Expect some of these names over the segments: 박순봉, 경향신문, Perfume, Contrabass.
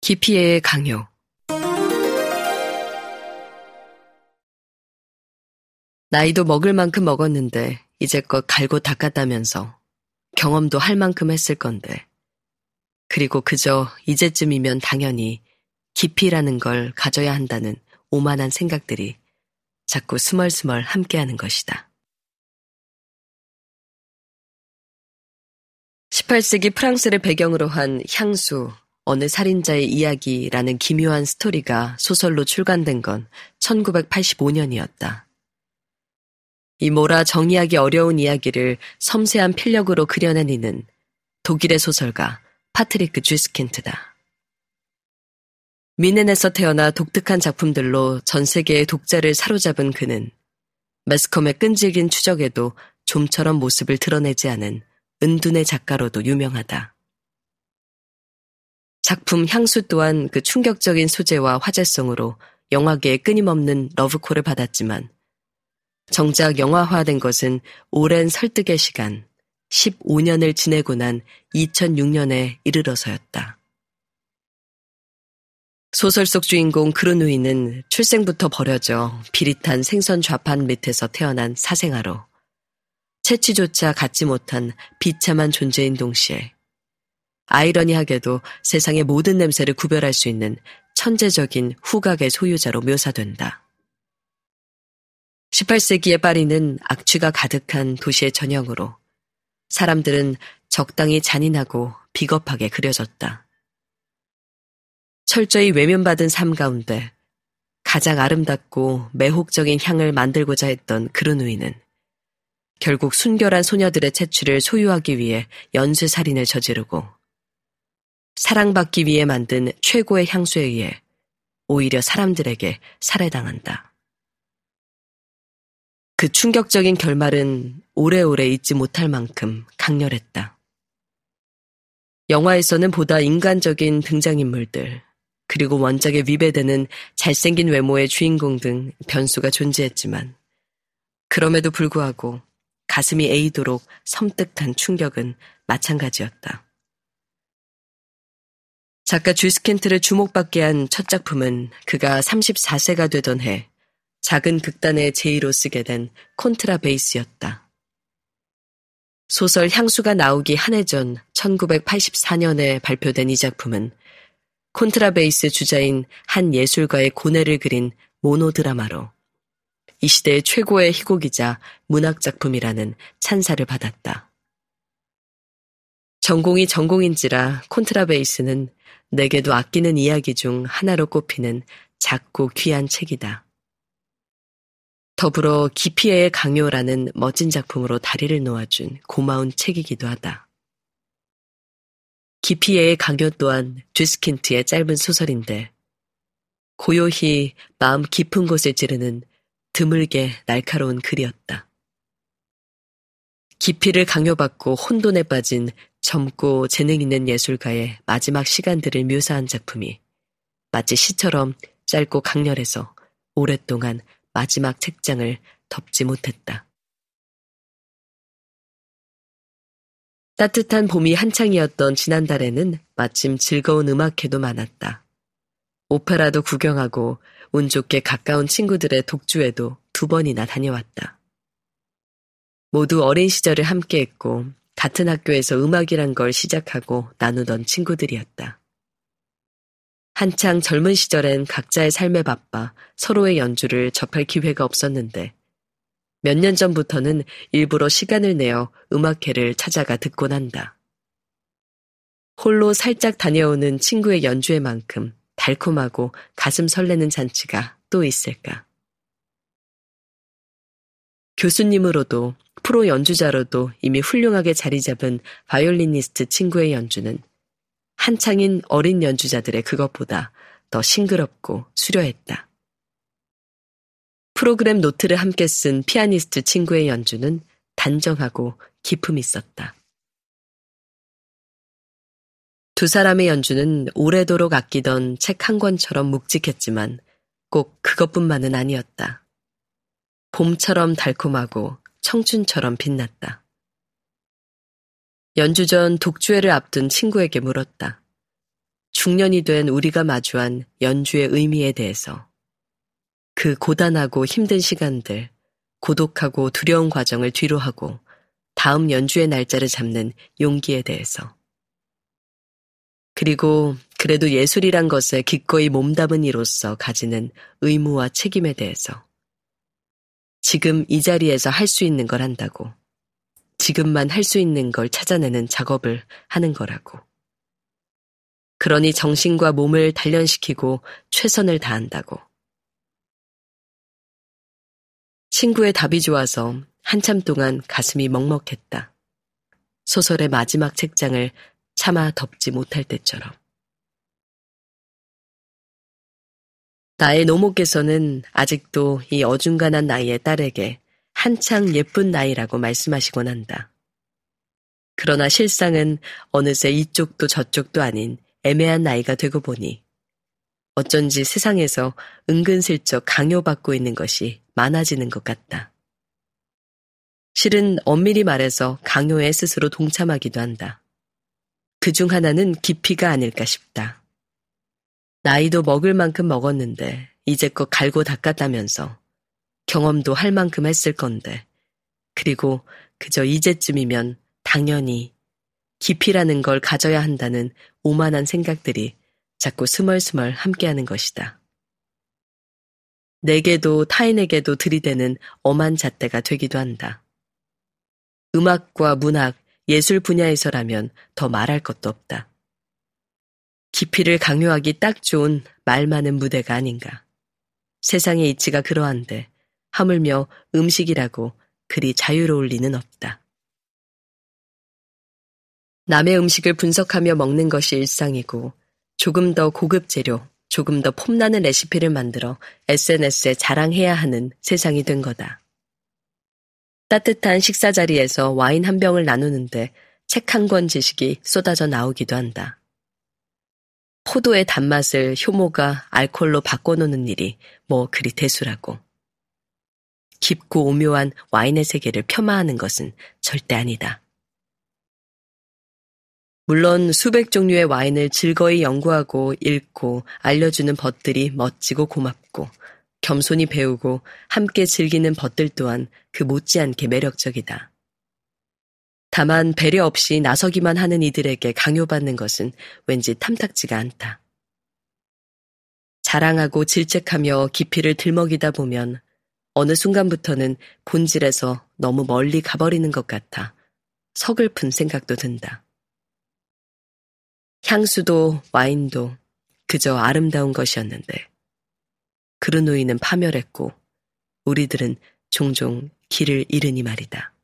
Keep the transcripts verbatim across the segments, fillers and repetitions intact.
기피의 강요. 나이도 먹을 만큼 먹었는데 이제껏 갈고 닦았다면서 경험도 할 만큼 했을 건데 그리고 그저 이제쯤이면 당연히 기피라는 걸 가져야 한다는 오만한 생각들이 자꾸 스멀스멀 함께하는 것이다. 십팔 세기 프랑스를 배경으로 한 향수, 어느 살인자의 이야기라는 기묘한 스토리가 소설로 출간된 건 천구백팔십오 년이었다. 이 뭐라 정의하기 어려운 이야기를 섬세한 필력으로 그려낸 이는 독일의 소설가 파트리크 쥐스킨트다. 미넨에서 태어나 독특한 작품들로 전 세계의 독자를 사로잡은 그는 매스컴의 끈질긴 추적에도 좀처럼 모습을 드러내지 않은 은둔의 작가로도 유명하다. 작품 향수 또한 그 충격적인 소재와 화제성으로 영화계에 끊임없는 러브콜을 받았지만 정작 영화화된 것은 오랜 설득의 시간, 십오 년을 지내고 난 이천육 년에 이르러서였다. 소설 속 주인공 그루누이는 출생부터 버려져 비릿한 생선 좌판 밑에서 태어난 사생아로 채취조차 갖지 못한 비참한 존재인 동시에 아이러니하게도 세상의 모든 냄새를 구별할 수 있는 천재적인 후각의 소유자로 묘사된다. 십팔 세기의 파리는 악취가 가득한 도시의 전형으로 사람들은 적당히 잔인하고 비겁하게 그려졌다. 철저히 외면받은 삶 가운데 가장 아름답고 매혹적인 향을 만들고자 했던 그루누이는 결국 순결한 소녀들의 채취를 소유하기 위해 연쇄살인을 저지르고 사랑받기 위해 만든 최고의 향수에 의해 오히려 사람들에게 살해당한다. 그 충격적인 결말은 오래오래 잊지 못할 만큼 강렬했다. 영화에서는 보다 인간적인 등장인물들, 그리고 원작에 위배되는 잘생긴 외모의 주인공 등 변수가 존재했지만 그럼에도 불구하고 가슴이 에이도록 섬뜩한 충격은 마찬가지였다. 작가 쥐스킨트를 주목받게 한 첫 작품은 그가 서른네 세가 되던 해 작은 극단의 제의로 쓰게 된 콘트라베이스였다. 소설 향수가 나오기 한 해 전 천구백팔십사 년에 발표된 이 작품은 콘트라베이스 주자인 한 예술가의 고뇌를 그린 모노드라마로 이 시대의 최고의 희곡이자 문학작품이라는 찬사를 받았다. 전공이 전공인지라 콘트라베이스는 내게도 아끼는 이야기 중 하나로 꼽히는 작고 귀한 책이다. 더불어 기피의 강요라는 멋진 작품으로 다리를 놓아준 고마운 책이기도 하다. 기피의 강요 또한 쥐스킨트의 짧은 소설인데 고요히 마음 깊은 곳을 찌르는 드물게 날카로운 글이었다. 기피를 강요받고 혼돈에 빠진 젊고 재능 있는 예술가의 마지막 시간들을 묘사한 작품이 마치 시처럼 짧고 강렬해서 오랫동안 마지막 책장을 덮지 못했다. 따뜻한 봄이 한창이었던 지난달에는 마침 즐거운 음악회도 많았다. 오페라도 구경하고 운 좋게 가까운 친구들의 독주에도 두 번이나 다녀왔다. 모두 어린 시절을 함께했고 같은 학교에서 음악이란 걸 시작하고 나누던 친구들이었다. 한창 젊은 시절엔 각자의 삶에 바빠 서로의 연주를 접할 기회가 없었는데 몇 년 전부터는 일부러 시간을 내어 음악회를 찾아가 듣곤 한다. 홀로 살짝 다녀오는 친구의 연주회만큼 달콤하고 가슴 설레는 잔치가 또 있을까. 교수님으로도 프로 연주자로도 이미 훌륭하게 자리 잡은 바이올리니스트 친구의 연주는 한창인 어린 연주자들의 그것보다 더 싱그럽고 수려했다. 프로그램 노트를 함께 쓴 피아니스트 친구의 연주는 단정하고 기품이 있었다. 두 사람의 연주는 오래도록 아끼던 책 한 권처럼 묵직했지만 꼭 그것뿐만은 아니었다. 봄처럼 달콤하고 청춘처럼 빛났다. 연주 전 독주회를 앞둔 친구에게 물었다. 중년이 된 우리가 마주한 연주의 의미에 대해서, 그 고단하고 힘든 시간들, 고독하고 두려운 과정을 뒤로하고 다음 연주의 날짜를 잡는 용기에 대해서, 그리고 그래도 예술이란 것에 기꺼이 몸담은 이로서 가지는 의무와 책임에 대해서, 지금 이 자리에서 할 수 있는 걸 한다고, 지금만 할 수 있는 걸 찾아내는 작업을 하는 거라고. 그러니 정신과 몸을 단련시키고 최선을 다한다고. 친구의 답이 좋아서 한참 동안 가슴이 먹먹했다. 소설의 마지막 책장을 차마 덮지 못할 때처럼. 나의 노모께서는 아직도 이 어중간한 나이의 딸에게 한창 예쁜 나이라고 말씀하시곤 한다. 그러나 실상은 어느새 이쪽도 저쪽도 아닌 애매한 나이가 되고 보니 어쩐지 세상에서 은근슬쩍 강요받고 있는 것이 많아지는 것 같다. 실은 엄밀히 말해서 강요에 스스로 동참하기도 한다. 그중 하나는 기피가 아닐까 싶다. 나이도 먹을 만큼 먹었는데 이제껏 갈고 닦았다면서 경험도 할 만큼 했을 건데, 그리고 그저 이제쯤이면 당연히 깊이라는 걸 가져야 한다는 오만한 생각들이 자꾸 스멀스멀 함께하는 것이다. 내게도 타인에게도 들이대는 엄한 잣대가 되기도 한다. 음악과 문학, 예술 분야에서라면 더 말할 것도 없다. 깊이를 강요하기 딱 좋은 말 많은 무대가 아닌가. 세상의 이치가 그러한데 하물며 음식이라고 그리 자유로울 리는 없다. 남의 음식을 분석하며 먹는 것이 일상이고, 조금 더 고급 재료, 조금 더 폼나는 레시피를 만들어 에스엔에스에 자랑해야 하는 세상이 된 거다. 따뜻한 식사 자리에서 와인 한 병을 나누는데 책 한 권 지식이 쏟아져 나오기도 한다. 포도의 단맛을 효모가 알코올로 바꿔놓는 일이 뭐 그리 대수라고. 깊고 오묘한 와인의 세계를 폄하하는 것은 절대 아니다. 물론 수백 종류의 와인을 즐거이 연구하고 읽고 알려주는 벗들이 멋지고 고맙고, 겸손히 배우고 함께 즐기는 벗들 또한 그 못지않게 매력적이다. 다만 배려 없이 나서기만 하는 이들에게 강요받는 것은 왠지 탐탁지가 않다. 자랑하고 질책하며 깊이를 들먹이다 보면 어느 순간부터는 본질에서 너무 멀리 가버리는 것 같아 서글픈 생각도 든다. 향수도 와인도 그저 아름다운 것이었는데 그르노이는 파멸했고 우리들은 종종 길을 잃으니 말이다.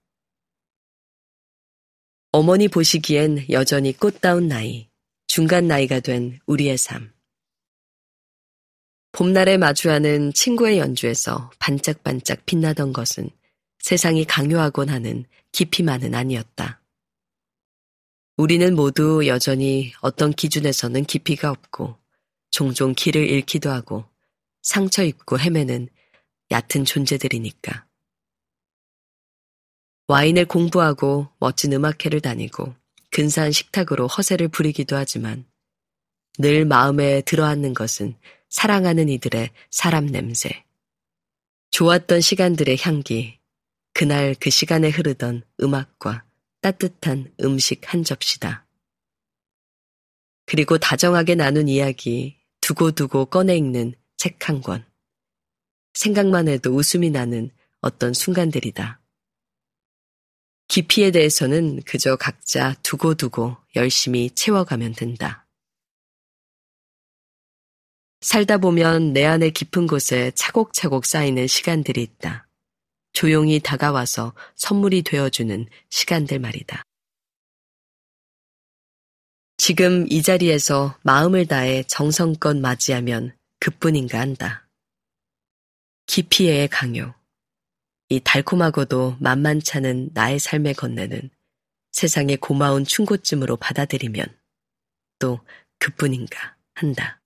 어머니 보시기엔 여전히 꽃다운 나이, 중간 나이가 된 우리의 삶. 봄날에 마주하는 친구의 연주에서 반짝반짝 빛나던 것은 세상이 강요하곤 하는 깊이만은 아니었다. 우리는 모두 여전히 어떤 기준에서는 깊이가 없고 종종 길을 잃기도 하고 상처 입고 헤매는 얕은 존재들이니까. 와인을 공부하고 멋진 음악회를 다니고 근사한 식탁으로 허세를 부리기도 하지만 늘 마음에 들어앉는 것은 사랑하는 이들의 사람 냄새, 좋았던 시간들의 향기, 그날 그 시간에 흐르던 음악과 따뜻한 음식 한 접시다. 그리고 다정하게 나눈 이야기, 두고두고 꺼내 읽는 책 한 권. 생각만 해도 웃음이 나는 어떤 순간들이다. 깊이에 대해서는 그저 각자 두고두고 열심히 채워가면 된다. 살다 보면 내 안의 깊은 곳에 차곡차곡 쌓이는 시간들이 있다. 조용히 다가와서 선물이 되어주는 시간들 말이다. 지금 이 자리에서 마음을 다해 정성껏 맞이하면 그뿐인가 한다. 깊이의 강요, 이 달콤하고도 만만찮은 나의 삶의 건네는 세상의 고마운 충고쯤으로 받아들이면 또 그뿐인가 한다.